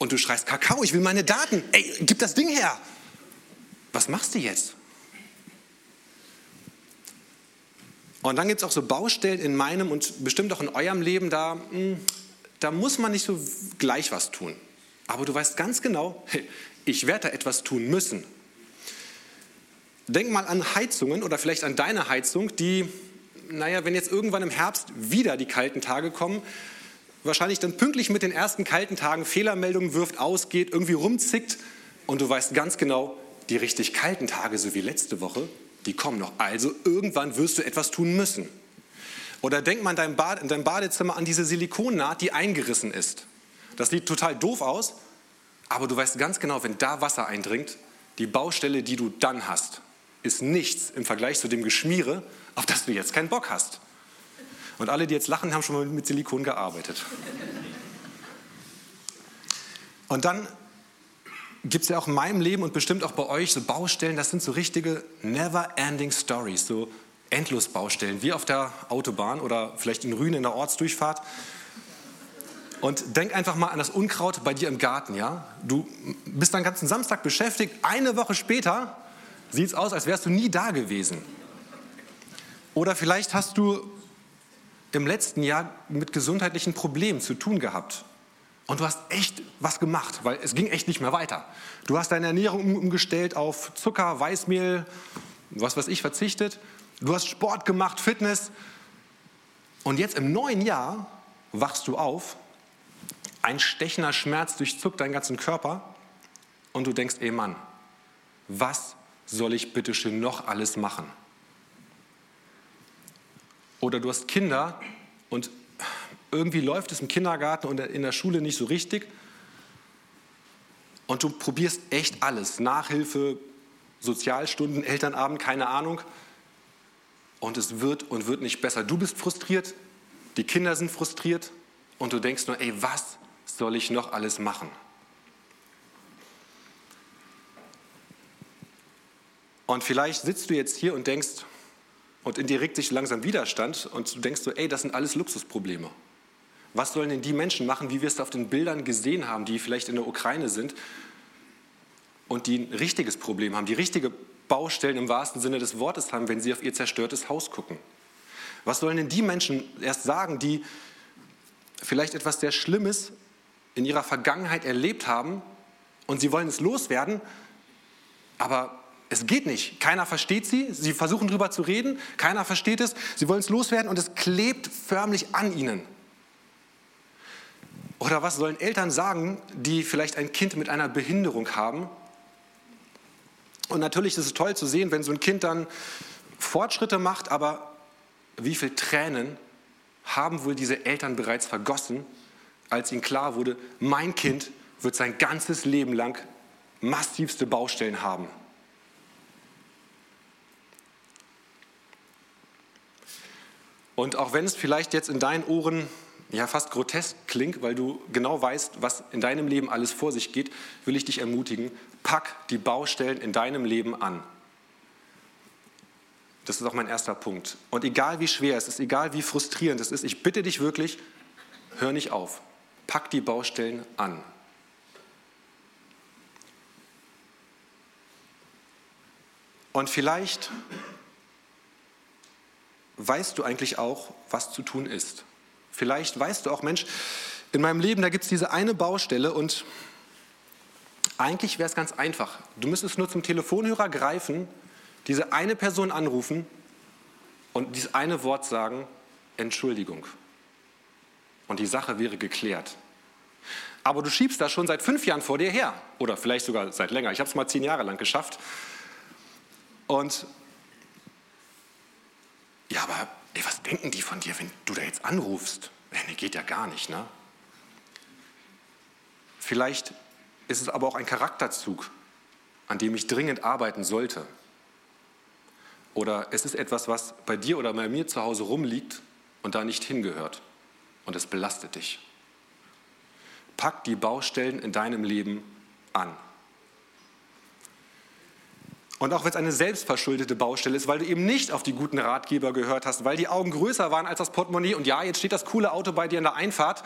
und du schreist, Kakao, ich will meine Daten, ey, gib das Ding her. Was machst du jetzt? Und dann gibt es auch so Baustellen in meinem und bestimmt auch in eurem Leben, da muss man nicht so gleich was tun. Aber du weißt ganz genau, hey, ich werde da etwas tun müssen. Denk mal an Heizungen oder vielleicht an deine Heizung, die, wenn jetzt irgendwann im Herbst wieder die kalten Tage kommen, wahrscheinlich dann pünktlich mit den ersten kalten Tagen Fehlermeldungen wirft, ausgeht, irgendwie rumzickt und du weißt ganz genau, die richtig kalten Tage, so wie letzte Woche, die kommen noch. Also irgendwann wirst du etwas tun müssen. Oder denk mal in deinem Badezimmer an diese Silikonnaht, die eingerissen ist. Das sieht total doof aus, aber du weißt ganz genau, wenn da Wasser eindringt, die Baustelle, die du dann hast, ist nichts im Vergleich zu dem Geschmiere, auf das du jetzt keinen Bock hast. Und alle, die jetzt lachen, haben schon mal mit Silikon gearbeitet. Und dann gibt es ja auch in meinem Leben und bestimmt auch bei euch so Baustellen, das sind so richtige never-ending Stories, so Endlosbaustellen, wie auf der Autobahn oder vielleicht in Rühn in der Ortsdurchfahrt. Und denk einfach mal an das Unkraut bei dir im Garten, ja? Du bist den ganzen Samstag beschäftigt, eine Woche später sieht es aus, als wärst du nie da gewesen. Oder vielleicht hast du im letzten Jahr mit gesundheitlichen Problemen zu tun gehabt. Und du hast echt was gemacht, weil es ging echt nicht mehr weiter. Du hast deine Ernährung umgestellt auf Zucker, Weißmehl, was weiß ich, verzichtet. Du hast Sport gemacht, Fitness. Und jetzt im neuen Jahr wachst du auf, ein stechender Schmerz durchzuckt deinen ganzen Körper und du denkst, ey Mann, was soll ich bitte schön noch alles machen? Oder du hast Kinder und irgendwie läuft es im Kindergarten und in der Schule nicht so richtig und du probierst echt alles, Nachhilfe, Sozialstunden, Elternabend, keine Ahnung, und es wird und wird nicht besser. Du bist frustriert, die Kinder sind frustriert und du denkst nur, ey, was soll ich noch alles machen? Und vielleicht sitzt du jetzt hier und denkst, und in dir regt sich langsam Widerstand und du denkst so, ey, das sind alles Luxusprobleme. Was sollen denn die Menschen machen, wie wir es auf den Bildern gesehen haben, die vielleicht in der Ukraine sind und die ein richtiges Problem haben, die richtige Baustellen im wahrsten Sinne des Wortes haben, wenn sie auf ihr zerstörtes Haus gucken? Was sollen denn die Menschen erst sagen, die vielleicht etwas sehr Schlimmes in ihrer Vergangenheit erlebt haben und sie wollen es loswerden, aber es geht nicht. Keiner versteht sie, sie versuchen drüber zu reden, keiner versteht es, sie wollen es loswerden und es klebt förmlich an ihnen. Oder was sollen Eltern sagen, die vielleicht ein Kind mit einer Behinderung haben? Und natürlich ist es toll zu sehen, wenn so ein Kind dann Fortschritte macht, aber wie viele Tränen haben wohl diese Eltern bereits vergossen, als ihnen klar wurde, mein Kind wird sein ganzes Leben lang massivste Baustellen haben. Und auch wenn es vielleicht jetzt in deinen Ohren ja fast grotesk klingt, weil du genau weißt, was in deinem Leben alles vor sich geht, will ich dich ermutigen, pack die Baustellen in deinem Leben an. Das ist auch mein erster Punkt. Und egal wie schwer es ist, egal wie frustrierend es ist, ich bitte dich wirklich, hör nicht auf. Pack die Baustellen an. Und vielleicht weißt du eigentlich auch, was zu tun ist. Vielleicht weißt du auch, Mensch, in meinem Leben, da gibt es diese eine Baustelle und eigentlich wäre es ganz einfach. Du müsstest nur zum Telefonhörer greifen, diese eine Person anrufen und dieses eine Wort sagen, Entschuldigung. Und die Sache wäre geklärt. Aber du schiebst das schon seit 5 Jahren vor dir her. Oder vielleicht sogar seit länger. Ich habe es mal 10 Jahre lang geschafft. Und ja, aber ey, was denken die von dir, wenn du da jetzt anrufst? Nee, geht ja gar nicht, ne? Vielleicht ist es aber auch ein Charakterzug, an dem ich dringend arbeiten sollte. Oder es ist etwas, was bei dir oder bei mir zu Hause rumliegt und da nicht hingehört. Und es belastet dich. Pack die Baustellen in deinem Leben an. Und auch wenn es eine selbstverschuldete Baustelle ist, weil du eben nicht auf die guten Ratgeber gehört hast, weil die Augen größer waren als das Portemonnaie und ja, jetzt steht das coole Auto bei dir in der Einfahrt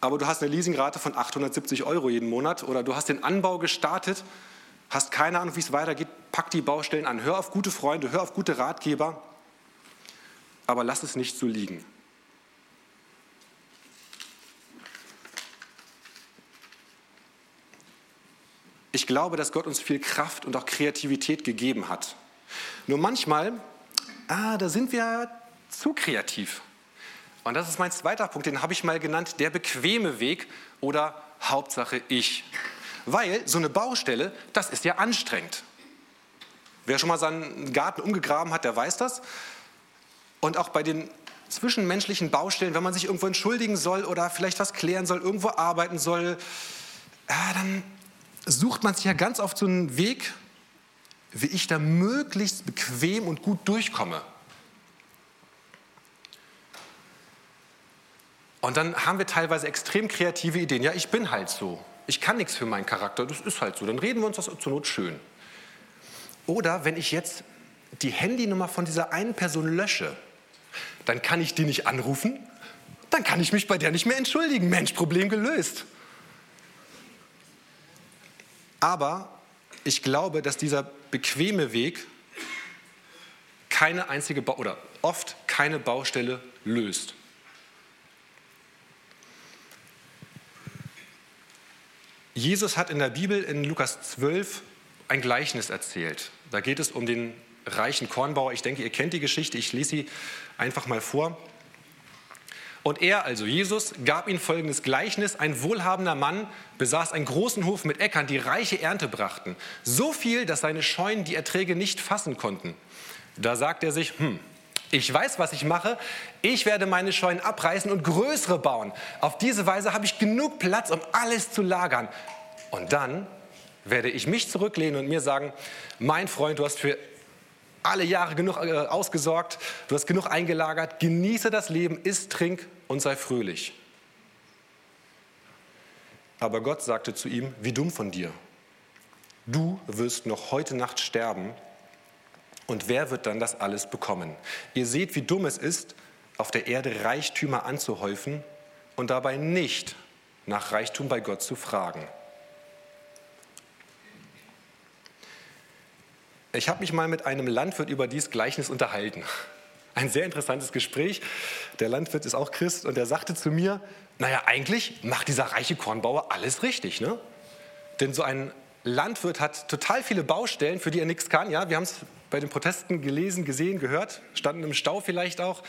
aber du hast eine Leasingrate von 870 € jeden Monat oder du hast den Anbau gestartet, hast keine Ahnung, wie es weitergeht, pack die Baustellen an, hör auf gute Freunde, hör auf gute Ratgeber, aber lass es nicht so liegen. Ich glaube, dass Gott uns viel Kraft und auch Kreativität gegeben hat. Nur manchmal, da sind wir zu kreativ. Und das ist mein zweiter Punkt, den habe ich mal genannt, der bequeme Weg oder Hauptsache ich. Weil so eine Baustelle, das ist ja anstrengend. Wer schon mal seinen Garten umgegraben hat, der weiß das. Und auch bei den zwischenmenschlichen Baustellen, wenn man sich irgendwo entschuldigen soll oder vielleicht was klären soll, irgendwo arbeiten soll, dann sucht man sich ja ganz oft so einen Weg, wie ich da möglichst bequem und gut durchkomme. Und dann haben wir teilweise extrem kreative Ideen. Ja, ich bin halt so. Ich kann nichts für meinen Charakter. Das ist halt so. Dann reden wir uns das zur Not schön. Oder wenn ich jetzt die Handynummer von dieser einen Person lösche, dann kann ich die nicht anrufen. Dann kann ich mich bei der nicht mehr entschuldigen. Mensch, Problem gelöst. Aber ich glaube, dass dieser bequeme Weg oft keine Baustelle löst. Jesus hat in der Bibel in Lukas 12 ein Gleichnis erzählt. Da geht es um den reichen Kornbauer. Ich denke, ihr kennt die Geschichte. Ich lese sie einfach mal vor. Und er, also Jesus, gab ihnen folgendes Gleichnis. Ein wohlhabender Mann besaß einen großen Hof mit Äckern, die reiche Ernte brachten. So viel, dass seine Scheunen die Erträge nicht fassen konnten. Da sagt er sich, ich weiß, was ich mache. Ich werde meine Scheunen abreißen und größere bauen. Auf diese Weise habe ich genug Platz, um alles zu lagern. Und dann werde ich mich zurücklehnen und mir sagen, mein Freund, du hast für alle Jahre genug ausgesorgt, du hast genug eingelagert, genieße das Leben, iss, trink und sei fröhlich. Aber Gott sagte zu ihm, wie dumm von dir. Du wirst noch heute Nacht sterben und wer wird dann das alles bekommen? Ihr seht, wie dumm es ist, auf der Erde Reichtümer anzuhäufen und dabei nicht nach Reichtum bei Gott zu fragen. Ich habe mich mal mit einem Landwirt über dieses Gleichnis unterhalten. Ein sehr interessantes Gespräch. Der Landwirt ist auch Christ und er sagte zu mir, naja, eigentlich macht dieser reiche Kornbauer alles richtig, ne? Denn so ein Landwirt hat total viele Baustellen, für die er nichts kann. Ja, wir haben es bei den Protesten gelesen, gesehen, gehört, standen im Stau vielleicht auch.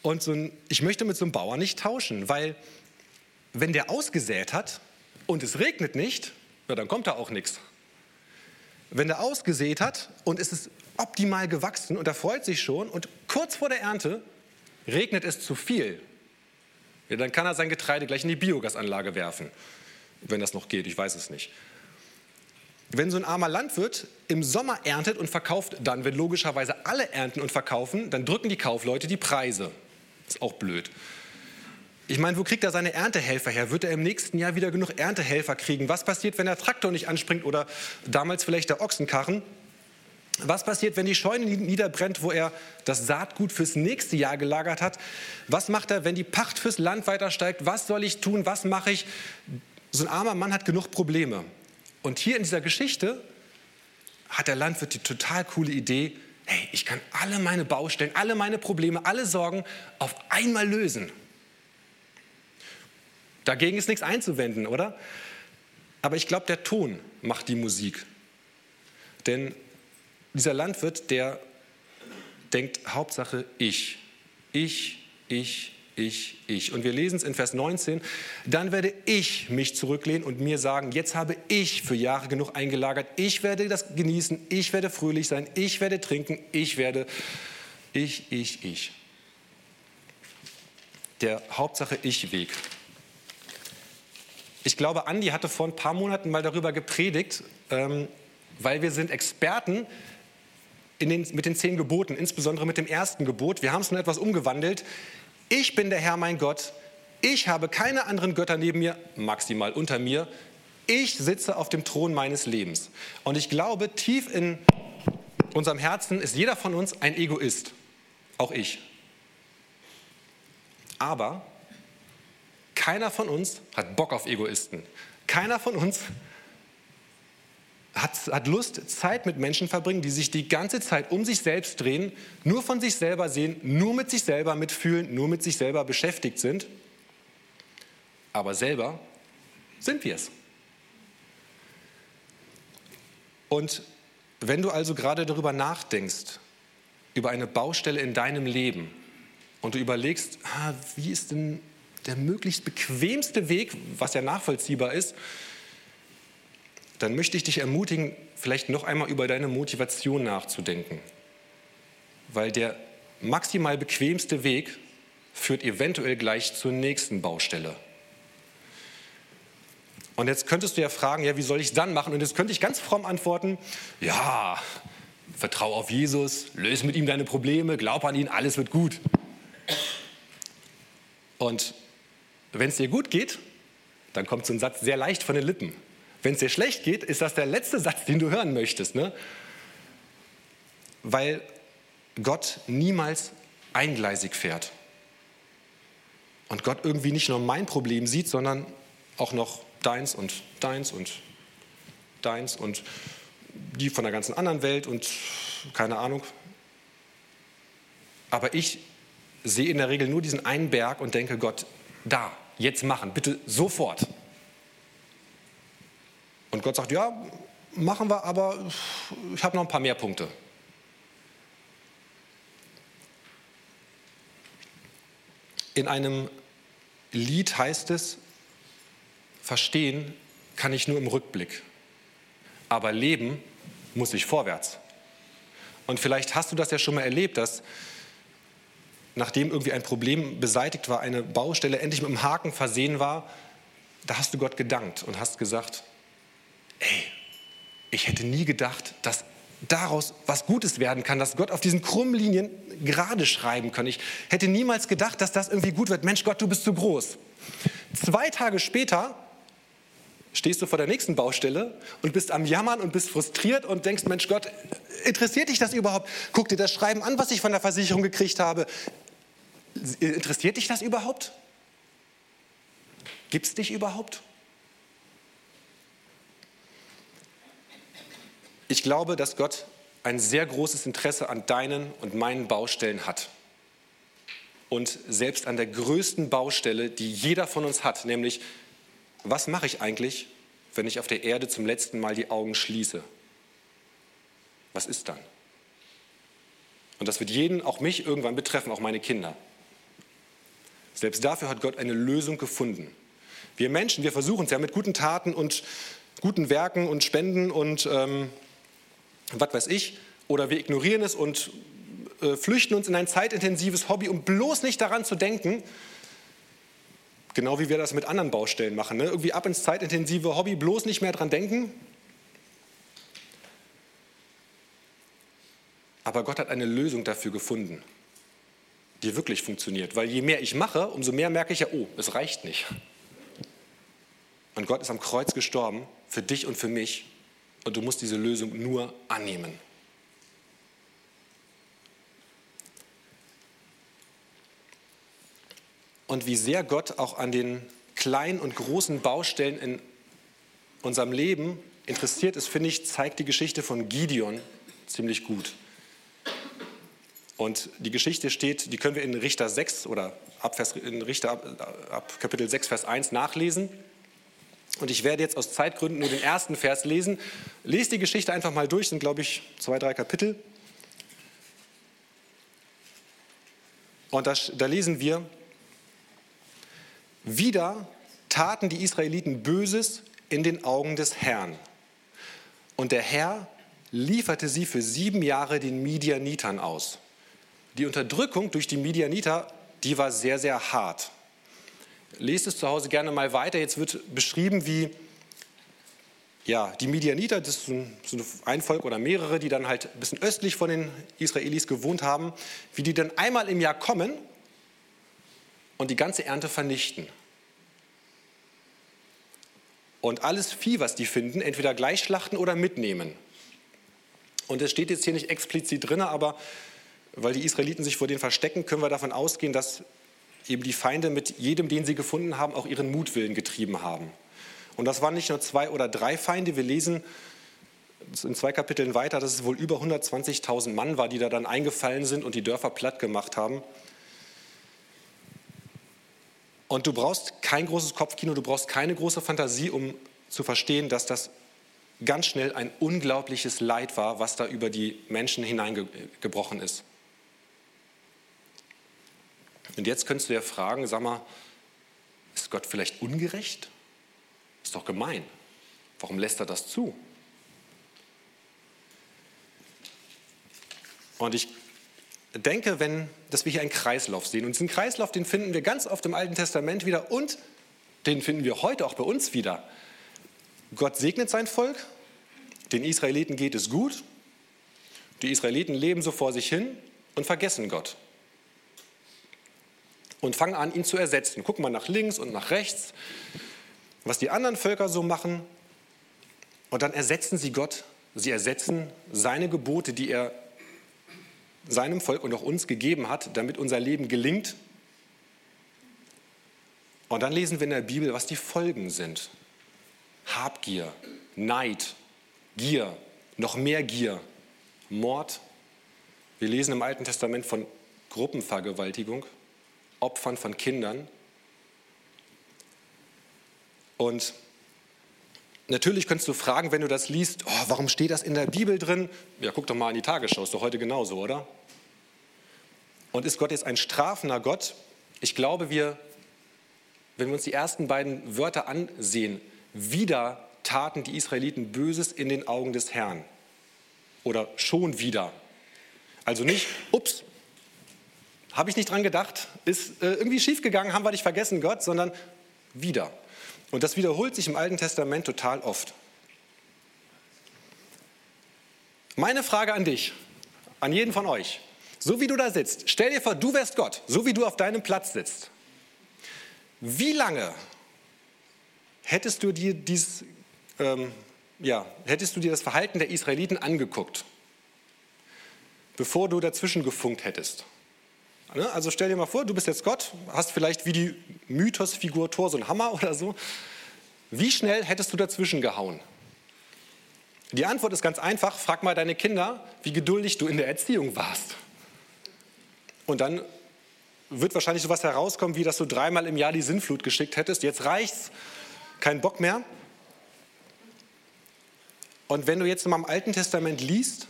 Und ich möchte mit so einem Bauer nicht tauschen, weil wenn der ausgesät hat und es regnet nicht, na, dann kommt da auch nichts. Wenn er ausgesät hat und es ist optimal gewachsen und er freut sich schon und kurz vor der Ernte regnet es zu viel, ja, dann kann er sein Getreide gleich in die Biogasanlage werfen, wenn das noch geht, ich weiß es nicht. Wenn so ein armer Landwirt im Sommer erntet und verkauft, dann, wenn logischerweise alle ernten und verkaufen, dann drücken die Kaufleute die Preise. Ist auch blöd. Ich meine, wo kriegt er seine Erntehelfer her? Wird er im nächsten Jahr wieder genug Erntehelfer kriegen? Was passiert, wenn der Traktor nicht anspringt oder damals vielleicht der Ochsenkarren? Was passiert, wenn die Scheune niederbrennt, wo er das Saatgut fürs nächste Jahr gelagert hat? Was macht er, wenn die Pacht fürs Land weiter steigt? Was soll ich tun? Was mache ich? So ein armer Mann hat genug Probleme. Und hier in dieser Geschichte hat der Landwirt die total coole Idee, hey, ich kann alle meine Baustellen, alle meine Probleme, alle Sorgen auf einmal lösen. Dagegen ist nichts einzuwenden, oder? Aber ich glaube, der Ton macht die Musik. Denn dieser Landwirt, der denkt, Hauptsache ich. Und wir lesen es in Vers 19. Dann werde ich mich zurücklehnen und mir sagen, jetzt habe ich für Jahre genug eingelagert. Ich werde das genießen, ich werde fröhlich sein, ich werde trinken, ich werde. Der Hauptsache ich-Weg. Ich glaube, Andi hatte vor ein paar Monaten mal darüber gepredigt, weil wir sind Experten mit den 10 Geboten, insbesondere mit dem ersten Gebot. Wir haben es nun etwas umgewandelt. Ich bin der Herr, mein Gott. Ich habe keine anderen Götter neben mir, maximal unter mir. Ich sitze auf dem Thron meines Lebens. Und ich glaube, tief in unserem Herzen ist jeder von uns ein Egoist. Auch ich. Aber keiner von uns hat Bock auf Egoisten. Keiner von uns hat Lust, Zeit mit Menschen verbringen, die sich die ganze Zeit um sich selbst drehen, nur von sich selber sehen, nur mit sich selber mitfühlen, nur mit sich selber beschäftigt sind. Aber selber sind wir es. Und wenn du also gerade darüber nachdenkst, über eine Baustelle in deinem Leben und du überlegst, wie ist denn der möglichst bequemste Weg, was ja nachvollziehbar ist, dann möchte ich dich ermutigen, vielleicht noch einmal über deine Motivation nachzudenken. Weil der maximal bequemste Weg führt eventuell gleich zur nächsten Baustelle. Und jetzt könntest du ja fragen, ja, wie soll ich es dann machen? Und jetzt könnte ich ganz fromm antworten, ja, vertrau auf Jesus, löse mit ihm deine Probleme, glaub an ihn, alles wird gut. Und wenn es dir gut geht, dann kommt so ein Satz sehr leicht von den Lippen. Wenn es dir schlecht geht, ist das der letzte Satz, den du hören möchtest, ne? Weil Gott niemals eingleisig fährt. Und Gott irgendwie nicht nur mein Problem sieht, sondern auch noch deins und deins und deins und die von der ganzen anderen Welt und keine Ahnung. Aber ich sehe in der Regel nur diesen einen Berg und denke, Gott, da, jetzt machen, bitte sofort. Und Gott sagt, ja, machen wir, aber ich habe noch ein paar mehr Punkte. In einem Lied heißt es, verstehen kann ich nur im Rückblick, aber leben muss ich vorwärts. Und vielleicht hast du das ja schon mal erlebt, dass nachdem irgendwie ein Problem beseitigt war, eine Baustelle endlich mit einem Haken versehen war, da hast du Gott gedankt und hast gesagt, ey, ich hätte nie gedacht, dass daraus was Gutes werden kann, dass Gott auf diesen krummen Linien gerade schreiben kann. Ich hätte niemals gedacht, dass das irgendwie gut wird. Mensch, Gott, du bist zu groß. 2 Tage später stehst du vor der nächsten Baustelle und bist am Jammern und bist frustriert und denkst, Mensch Gott, interessiert dich das überhaupt? Guck dir das Schreiben an, was ich von der Versicherung gekriegt habe. Interessiert dich das überhaupt? Gibt's dich überhaupt? Ich glaube, dass Gott ein sehr großes Interesse an deinen und meinen Baustellen hat. Und selbst an der größten Baustelle, die jeder von uns hat, nämlich, was mache ich eigentlich, wenn ich auf der Erde zum letzten Mal die Augen schließe? Was ist dann? Und das wird jeden, auch mich, irgendwann betreffen, auch meine Kinder. Selbst dafür hat Gott eine Lösung gefunden. Wir Menschen, wir versuchen es ja mit guten Taten und guten Werken und Spenden und was weiß ich, oder wir ignorieren es und flüchten uns in ein zeitintensives Hobby, um bloß nicht daran zu denken, genau wie wir das mit anderen Baustellen machen, ne? Irgendwie ab ins zeitintensive Hobby, bloß nicht mehr dran denken. Aber Gott hat eine Lösung dafür gefunden, die wirklich funktioniert, weil je mehr ich mache, umso mehr merke ich ja, oh, es reicht nicht. Und Gott ist am Kreuz gestorben, für dich und für mich. Und du musst diese Lösung nur annehmen. Und wie sehr Gott auch an den kleinen und großen Baustellen in unserem Leben interessiert ist, finde ich, zeigt die Geschichte von Gideon ziemlich gut. Und die Geschichte steht, die können wir in Richter 6 oder ab Kapitel 6, Vers 1 nachlesen. Und ich werde jetzt aus Zeitgründen nur den ersten Vers lesen. Lest die Geschichte einfach mal durch, sind, glaube ich, 2-3 Kapitel. Und da lesen wir, wieder taten die Israeliten Böses in den Augen des Herrn. Und der Herr lieferte sie für 7 Jahre den Midianitern aus. Die Unterdrückung durch die Midianiter, die war sehr, sehr hart. Lest es zu Hause gerne mal weiter. Jetzt wird beschrieben, wie die Midianiter, das ist ein Volk oder mehrere, die dann halt ein bisschen östlich von den Israelis gewohnt haben, wie die dann einmal im Jahr kommen und die ganze Ernte vernichten. Und alles Vieh, was die finden, entweder gleich schlachten oder mitnehmen. Und das steht jetzt hier nicht explizit drin, aber weil die Israeliten sich vor denen verstecken, können wir davon ausgehen, dass eben die Feinde mit jedem, den sie gefunden haben, auch ihren Mutwillen getrieben haben. Und das waren nicht nur 2 oder 3 Feinde. Wir lesen in 2 Kapiteln weiter, dass es wohl über 120.000 Mann war, die da dann eingefallen sind und die Dörfer platt gemacht haben. Und du brauchst kein großes Kopfkino, du brauchst keine große Fantasie, um zu verstehen, dass das ganz schnell ein unglaubliches Leid war, was da über die Menschen hineingebrochen ist. Und jetzt könntest du ja fragen, sag mal, ist Gott vielleicht ungerecht? Ist doch gemein. Warum lässt er das zu? Und ich denke, dass wir hier einen Kreislauf sehen. Und diesen Kreislauf, den finden wir ganz oft im Alten Testament wieder und den finden wir heute auch bei uns wieder. Gott segnet sein Volk, den Israeliten geht es gut, die Israeliten leben so vor sich hin und vergessen Gott. Und fangen an, ihn zu ersetzen. Gucken mal nach links und nach rechts, was die anderen Völker so machen. Und dann ersetzen sie Gott, sie ersetzen seine Gebote, die er seinem Volk und auch uns gegeben hat, damit unser Leben gelingt. Und dann lesen wir in der Bibel, was die Folgen sind. Habgier, Neid, Gier, noch mehr Gier, Mord. Wir lesen im Alten Testament von Gruppenvergewaltigung, Opfern von Kindern. Und natürlich könntest du fragen, wenn du das liest, oh, warum steht das in der Bibel drin? Ja, guck doch mal an die Tagesschau, ist doch heute genauso, oder? Und ist Gott jetzt ein strafender Gott? Ich glaube, wenn wir uns die ersten beiden Wörter ansehen, wieder taten die Israeliten Böses in den Augen des Herrn. Oder schon wieder. Also nicht, ups, habe ich nicht dran gedacht, ist irgendwie schiefgegangen, haben wir dich vergessen, Gott, sondern wieder. Und das wiederholt sich im Alten Testament total oft. Meine Frage an dich, an jeden von euch, so wie du da sitzt, stell dir vor, du wärst Gott, so wie du auf deinem Platz sitzt. Wie lange hättest du dir das Verhalten der Israeliten angeguckt, bevor du dazwischen gefunkt hättest? Also stell dir mal vor, du bist jetzt Gott, hast vielleicht wie die Mythosfigur Thor so einen Hammer oder so. Wie schnell hättest du dazwischen gehauen? Die Antwort ist ganz einfach. Frag mal deine Kinder, wie geduldig du in der Erziehung warst. Und dann wird wahrscheinlich sowas herauskommen, wie dass du 3-mal im Jahr die Sintflut geschickt hättest. Jetzt reicht's, kein Bock mehr. Und wenn du jetzt mal im Alten Testament liest,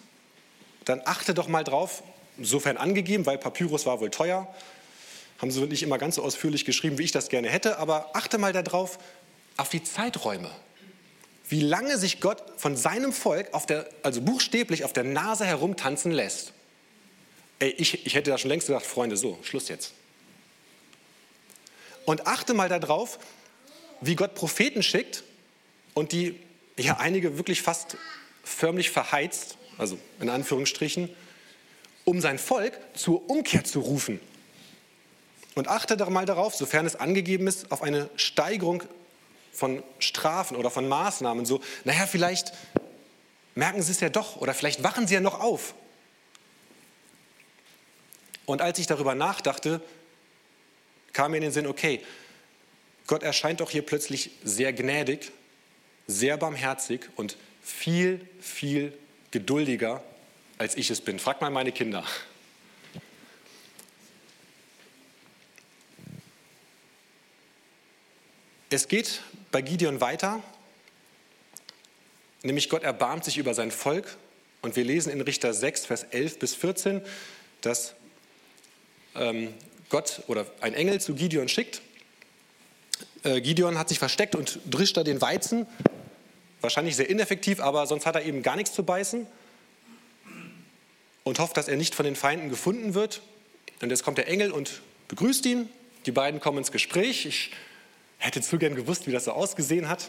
dann achte doch mal drauf, insofern angegeben, weil Papyrus war wohl teuer, haben sie nicht immer ganz so ausführlich geschrieben, wie ich das gerne hätte, aber achte mal darauf, auf die Zeiträume. Wie lange sich Gott von seinem Volk, also buchstäblich auf der Nase herumtanzen lässt. Ey, ich hätte da schon längst gedacht, Freunde, so, Schluss jetzt. Und achte mal darauf, wie Gott Propheten schickt und die, ja, einige wirklich fast förmlich verheizt, also in Anführungsstrichen, um sein Volk zur Umkehr zu rufen. Und achte doch mal darauf, sofern es angegeben ist, auf eine Steigerung von Strafen oder von Maßnahmen. So, naja, vielleicht merken sie es ja doch oder vielleicht wachen sie ja noch auf. Und als ich darüber nachdachte, kam mir in den Sinn, okay, Gott erscheint doch hier plötzlich sehr gnädig, sehr barmherzig und viel, viel geduldiger, als ich es bin. Frag mal meine Kinder. Es geht bei Gideon weiter, nämlich Gott erbarmt sich über sein Volk und wir lesen in Richter 6, Vers 11 bis 14, dass Gott oder ein Engel zu Gideon schickt. Gideon hat sich versteckt und drischt da den Weizen, wahrscheinlich sehr ineffektiv, aber sonst hat er eben gar nichts zu beißen. Und hofft, dass er nicht von den Feinden gefunden wird. Und jetzt kommt der Engel und begrüßt ihn. Die beiden kommen ins Gespräch. Ich hätte zu gern gewusst, wie das so ausgesehen hat.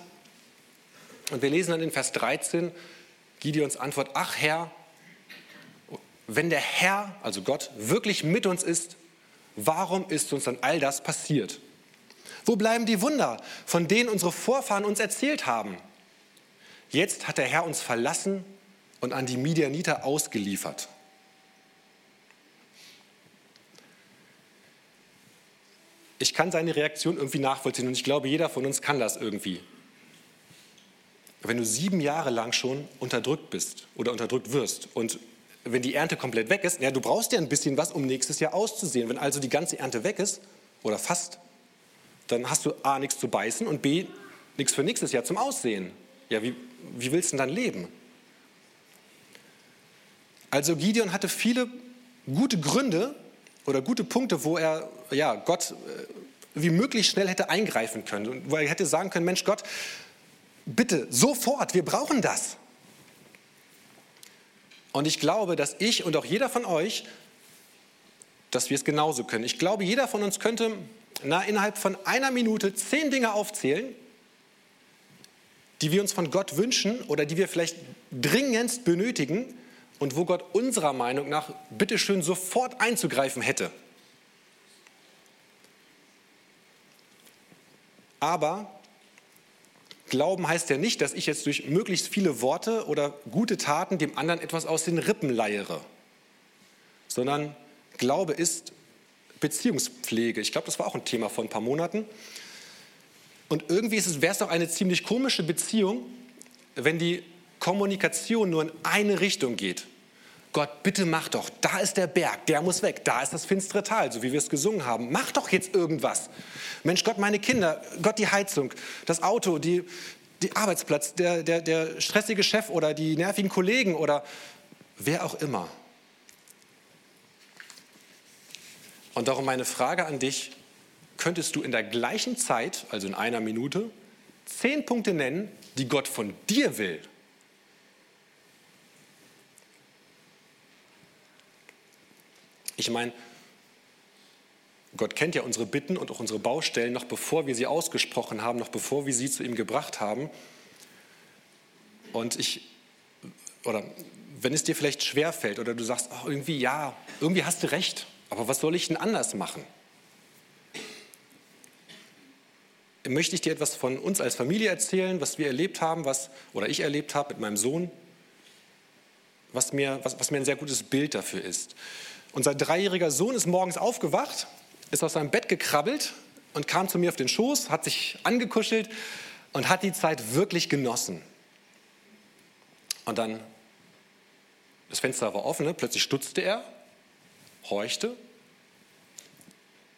Und wir lesen dann in Vers 13 Gideons Antwort: Ach Herr, wenn der Herr, also Gott, wirklich mit uns ist, warum ist uns dann all das passiert? Wo bleiben die Wunder, von denen unsere Vorfahren uns erzählt haben? Jetzt hat der Herr uns verlassen und an die Midianiter ausgeliefert. ich kann seine Reaktion irgendwie nachvollziehen und ich glaube, jeder von uns kann das irgendwie. Wenn du 7 Jahre lang schon unterdrückt bist oder unterdrückt wirst und wenn die Ernte komplett weg ist, ja, du brauchst ja ein bisschen was, um nächstes Jahr auszusehen. Wenn also die ganze Ernte weg ist, oder fast, dann hast du A, nichts zu beißen und B, nichts für nächstes Jahr zum Aussehen. Ja, wie willst du denn dann leben? Also Gideon hatte viele gute Gründe oder gute Punkte, wo er Gott wie möglich schnell hätte eingreifen können. Und wo er hätte sagen können, Mensch Gott, bitte, sofort, wir brauchen das. Und ich glaube, dass ich und auch jeder von euch, dass wir es genauso können. Ich glaube, jeder von uns könnte innerhalb von einer Minute 10 Dinge aufzählen, die wir uns von Gott wünschen oder die wir vielleicht dringendst benötigen und wo Gott unserer Meinung nach bitteschön sofort einzugreifen hätte. Aber Glauben heißt ja nicht, dass ich jetzt durch möglichst viele Worte oder gute Taten dem anderen etwas aus den Rippen leiere, sondern Glaube ist Beziehungspflege. Ich glaube, das war auch ein Thema vor ein paar Monaten. Und irgendwie wäre es doch eine ziemlich komische Beziehung, wenn die Kommunikation nur in eine Richtung geht. Gott, bitte mach doch, da ist der Berg, der muss weg, da ist das finstere Tal, so wie wir es gesungen haben. Mach doch jetzt irgendwas. Mensch, Gott, meine Kinder, Gott, die Heizung, das Auto, die Arbeitsplatz, der stressige Chef oder die nervigen Kollegen oder wer auch immer. Und darum meine Frage an dich, könntest du in der gleichen Zeit, also in einer Minute, 10 Punkte nennen, die Gott von dir will? Ich meine, Gott kennt ja unsere Bitten und auch unsere Baustellen, noch bevor wir sie ausgesprochen haben, noch bevor wir sie zu ihm gebracht haben. Und wenn es dir vielleicht schwerfällt oder du sagst, irgendwie hast du recht, aber was soll ich denn anders machen? Möchte ich dir etwas von uns als Familie erzählen, was wir erlebt haben, oder ich erlebt habe mit meinem Sohn, was mir ein sehr gutes Bild dafür ist. Unser 3-jähriger Sohn ist morgens aufgewacht, ist aus seinem Bett gekrabbelt und kam zu mir auf den Schoß, hat sich angekuschelt und hat die Zeit wirklich genossen. Und dann, das Fenster war offen, ne? Plötzlich stutzte er, horchte,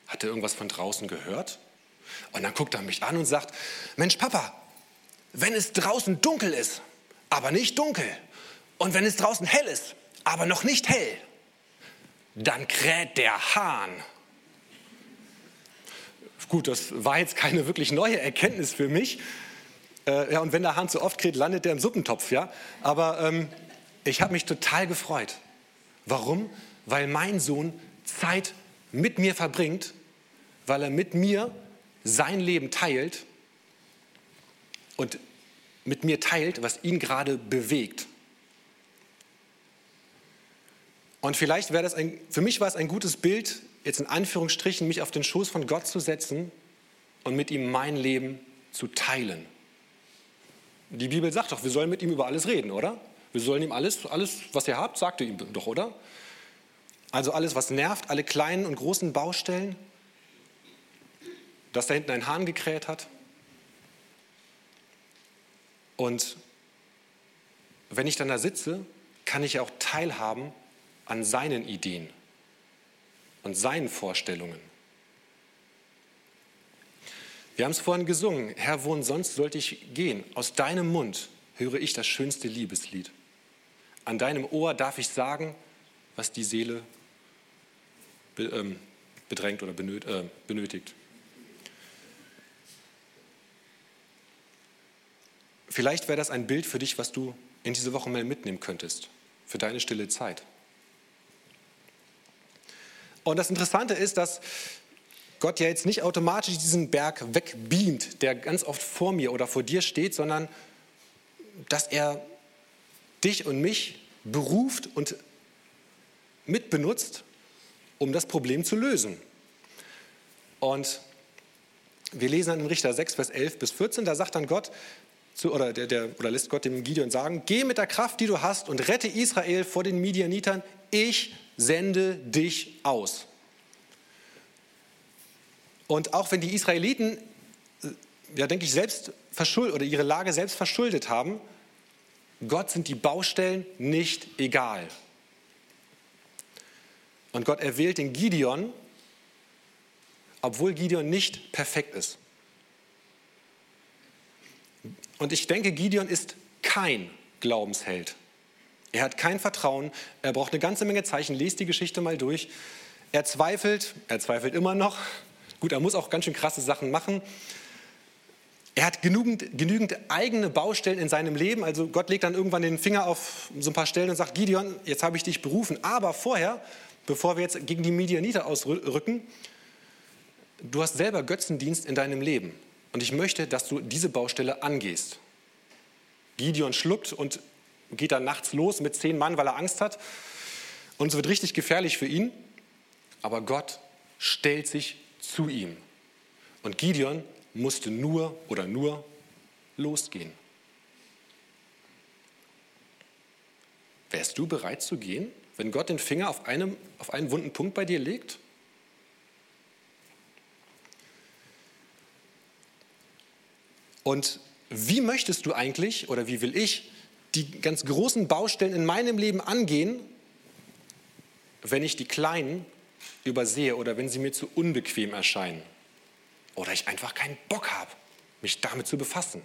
hat er irgendwas von draußen gehört und dann guckt er mich an und sagt, Mensch Papa, wenn es draußen dunkel ist, aber nicht dunkel und wenn es draußen hell ist, aber noch nicht hell, dann kräht der Hahn. Gut, das war jetzt keine wirklich neue Erkenntnis für mich. Und wenn der Hahn zu oft kräht, landet der im Suppentopf. Ja? Aber ich habe mich total gefreut. Warum? Weil mein Sohn Zeit mit mir verbringt, weil er mit mir sein Leben teilt und mit mir teilt, was ihn gerade bewegt. Und vielleicht wäre das für mich war es ein gutes Bild, jetzt in Anführungsstrichen, mich auf den Schoß von Gott zu setzen und mit ihm mein Leben zu teilen. Die Bibel sagt doch, wir sollen mit ihm über alles reden, oder? Wir sollen ihm alles, was ihr habt, sagt ihr ihm doch, oder? Also alles, was nervt, alle kleinen und großen Baustellen, dass da hinten ein Hahn gekräht hat. Und wenn ich dann da sitze, kann ich ja auch teilhaben an seinen Ideen und seinen Vorstellungen. Wir haben es vorhin gesungen, Herr, wohin sonst sollte ich gehen? Aus deinem Mund höre ich das schönste Liebeslied. An deinem Ohr darf ich sagen, was die Seele bedrängt oder benötigt. Vielleicht wäre das ein Bild für dich, was du in diese Woche mal mitnehmen könntest, für deine stille Zeit. Und das Interessante ist, dass Gott ja jetzt nicht automatisch diesen Berg wegbeamt, der ganz oft vor mir oder vor dir steht, sondern dass er dich und mich beruft und mitbenutzt, um das Problem zu lösen. Und wir lesen dann in Richter 6, Vers 11 bis 14, da sagt dann Gott, lässt Gott dem Gideon sagen, geh mit der Kraft, die du hast und rette Israel vor den Midianitern, ich sende dich aus. Und auch wenn die Israeliten, ja, denke ich, selbst verschuldet oder ihre Lage selbst verschuldet haben, Gott sind die Baustellen nicht egal. Und Gott erwählt den Gideon, obwohl Gideon nicht perfekt ist. Und ich denke, Gideon ist kein Glaubensheld. Er hat kein Vertrauen, er braucht eine ganze Menge Zeichen, lest die Geschichte mal durch. Er zweifelt immer noch. Gut, er muss auch ganz schön krasse Sachen machen. Er hat genügend eigene Baustellen in seinem Leben. Also Gott legt dann irgendwann den Finger auf so ein paar Stellen und sagt, Gideon, jetzt habe ich dich berufen. Aber vorher, bevor wir jetzt gegen die Midianiter ausrücken, du hast selber Götzendienst in deinem Leben. Und ich möchte, dass du diese Baustelle angehst. Gideon schluckt und geht dann nachts los mit 10 Mann, weil er Angst hat. Und es wird richtig gefährlich für ihn. Aber Gott stellt sich zu ihm. Und Gideon musste nur losgehen. Wärst du bereit zu gehen, wenn Gott den Finger auf einen wunden Punkt bei dir legt? Und wie möchtest du eigentlich, oder wie will ich, die ganz großen Baustellen in meinem Leben angehen, wenn ich die kleinen übersehe oder wenn sie mir zu unbequem erscheinen? Oder ich einfach keinen Bock habe, mich damit zu befassen.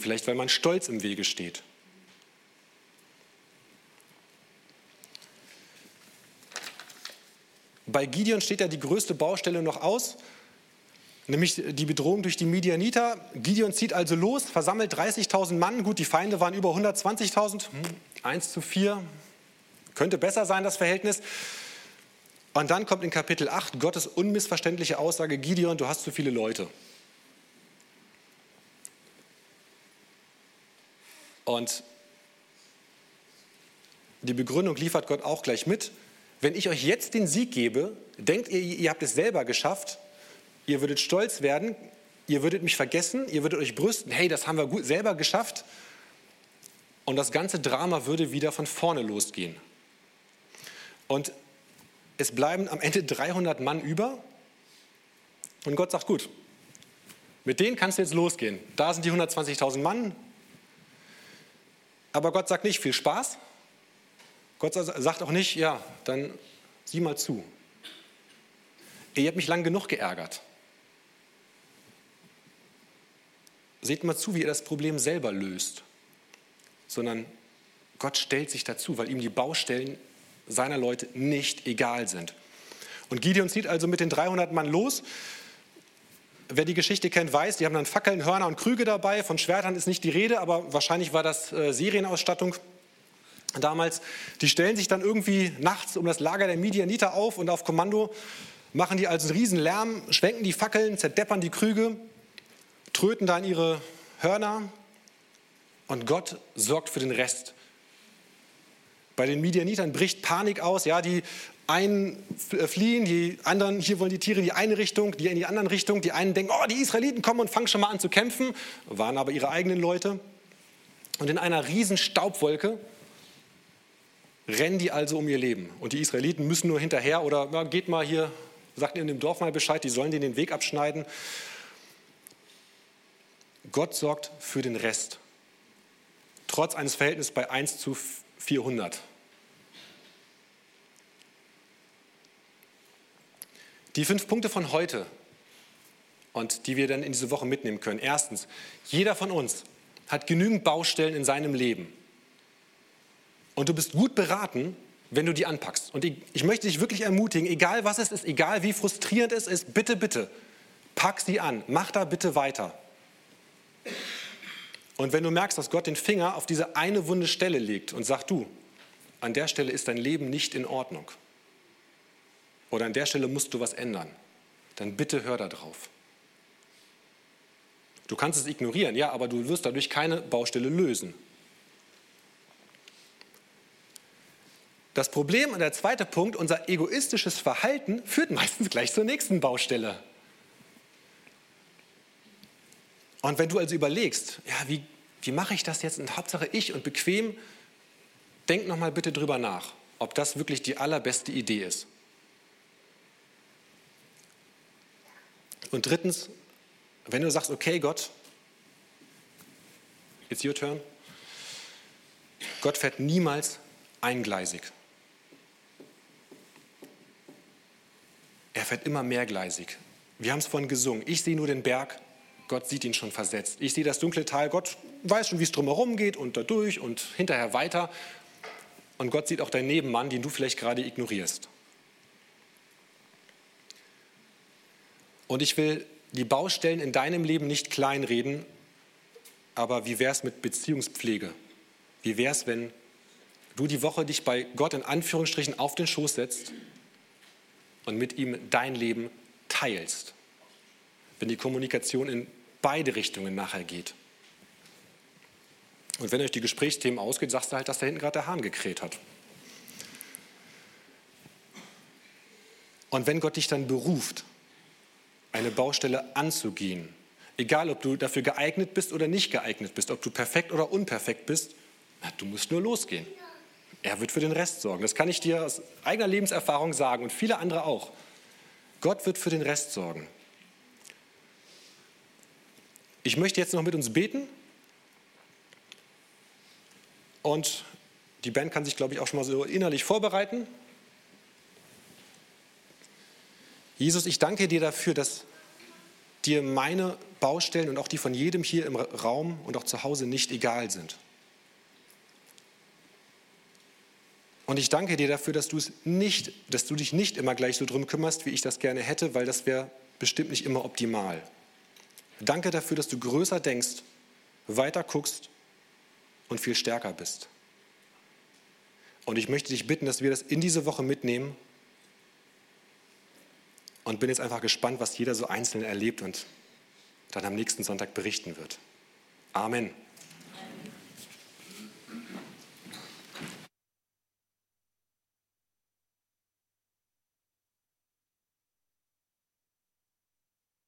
Vielleicht, weil mein Stolz im Wege steht. Bei Gideon steht ja die größte Baustelle noch aus, nämlich die Bedrohung durch die Midianiter. Gideon zieht also los, versammelt 30.000 Mann. Gut, die Feinde waren über 120.000. 1:4. Könnte besser sein, das Verhältnis. Und dann kommt in Kapitel 8 Gottes unmissverständliche Aussage, Gideon, du hast zu viele Leute. Und die Begründung liefert Gott auch gleich mit. Wenn ich euch jetzt den Sieg gebe, denkt ihr, ihr habt es selber geschafft, ihr würdet stolz werden, ihr würdet mich vergessen, ihr würdet euch brüsten, hey, das haben wir gut selber geschafft. Und das ganze Drama würde wieder von vorne losgehen. Und es bleiben am Ende 300 Mann über und Gott sagt, gut, mit denen kannst du jetzt losgehen. Da sind die 120.000 Mann, aber Gott sagt nicht, viel Spaß. Gott sagt auch nicht, ja, dann sieh mal zu. Ihr habt mich lang genug geärgert. Seht mal zu, wie ihr das Problem selber löst. Sondern Gott stellt sich dazu, weil ihm die Baustellen seiner Leute nicht egal sind. Und Gideon zieht also mit den 300 Mann los. Wer die Geschichte kennt, weiß, die haben dann Fackeln, Hörner und Krüge dabei. Von Schwertern ist nicht die Rede, aber wahrscheinlich war das Serienausstattung damals. Die stellen sich dann irgendwie nachts um das Lager der Midianiter auf und auf Kommando machen die also einen riesen Lärm, schwenken die Fackeln, zerdeppern die Krüge, tröten dann ihre Hörner und Gott sorgt für den Rest. Bei den Midianitern bricht Panik aus. Ja, die einen fliehen, die anderen, hier wollen die Tiere in die eine Richtung, die in die andere Richtung. Die einen denken, oh, die Israeliten kommen und fangen schon mal an zu kämpfen. Waren aber ihre eigenen Leute. Und in einer riesen Staubwolke rennen die also um ihr Leben. Und die Israeliten müssen nur hinterher oder ja, geht mal hier, sagt in dem Dorf mal Bescheid, die sollen denen den Weg abschneiden. Gott sorgt für den Rest. Trotz eines Verhältnisses bei 1:400. Die 5 Punkte von heute und die wir dann in diese Woche mitnehmen können. Erstens, jeder von uns hat genügend Baustellen in seinem Leben. Und du bist gut beraten, wenn du die anpackst. Und ich möchte dich wirklich ermutigen, egal was es ist, egal wie frustrierend es ist, bitte, pack sie an, mach da bitte weiter. Und wenn du merkst, dass Gott den Finger auf diese eine wunde Stelle legt und sagt, du, an der Stelle ist dein Leben nicht in Ordnung oder an der Stelle musst du was ändern, dann bitte hör da drauf. Du kannst es ignorieren, ja, aber du wirst dadurch keine Baustelle lösen. Das Problem, und der zweite Punkt, unser egoistisches Verhalten führt meistens gleich zur nächsten Baustelle. Und wenn du also überlegst, ja, wie mache ich das jetzt und Hauptsache ich und bequem, denk nochmal bitte drüber nach, ob das wirklich die allerbeste Idee ist. Und drittens, wenn du sagst, okay Gott, it's your turn. Gott fährt niemals eingleisig. Er fährt immer mehrgleisig. Wir haben es vorhin gesungen. Ich sehe nur den Berg, Gott sieht ihn schon versetzt. Ich sehe das dunkle Tal, Gott weiß schon, wie es drumherum geht und dadurch und hinterher weiter. Und Gott sieht auch deinen Nebenmann, den du vielleicht gerade ignorierst. Und ich will die Baustellen in deinem Leben nicht kleinreden, aber wie wär's mit Beziehungspflege? Wie wär's, wenn du die Woche dich bei Gott in Anführungsstrichen auf den Schoß setzt und mit ihm dein Leben teilst? Wenn die Kommunikation in beide Richtungen nachher geht. Und wenn euch die Gesprächsthemen ausgeht, sagst du halt, dass da hinten gerade der Hahn gekräht hat. Und wenn Gott dich dann beruft, eine Baustelle anzugehen, egal ob du dafür geeignet bist oder nicht geeignet bist, ob du perfekt oder unperfekt bist, na, du musst nur losgehen. Er wird für den Rest sorgen. Das kann ich dir aus eigener Lebenserfahrung sagen und viele andere auch. Gott wird für den Rest sorgen. Ich möchte jetzt noch mit uns beten und die Band kann sich, glaube ich, auch schon mal so innerlich vorbereiten. Jesus, ich danke dir dafür, dass dir meine Baustellen und auch die von jedem hier im Raum und auch zu Hause nicht egal sind. Und ich danke dir dafür, dass du dich nicht immer gleich so drum kümmerst, wie ich das gerne hätte, weil das wäre bestimmt nicht immer optimal. Danke dafür, dass du größer denkst, weiter guckst und viel stärker bist. Und ich möchte dich bitten, dass wir das in diese Woche mitnehmen und bin jetzt einfach gespannt, was jeder so einzeln erlebt und dann am nächsten Sonntag berichten wird. Amen.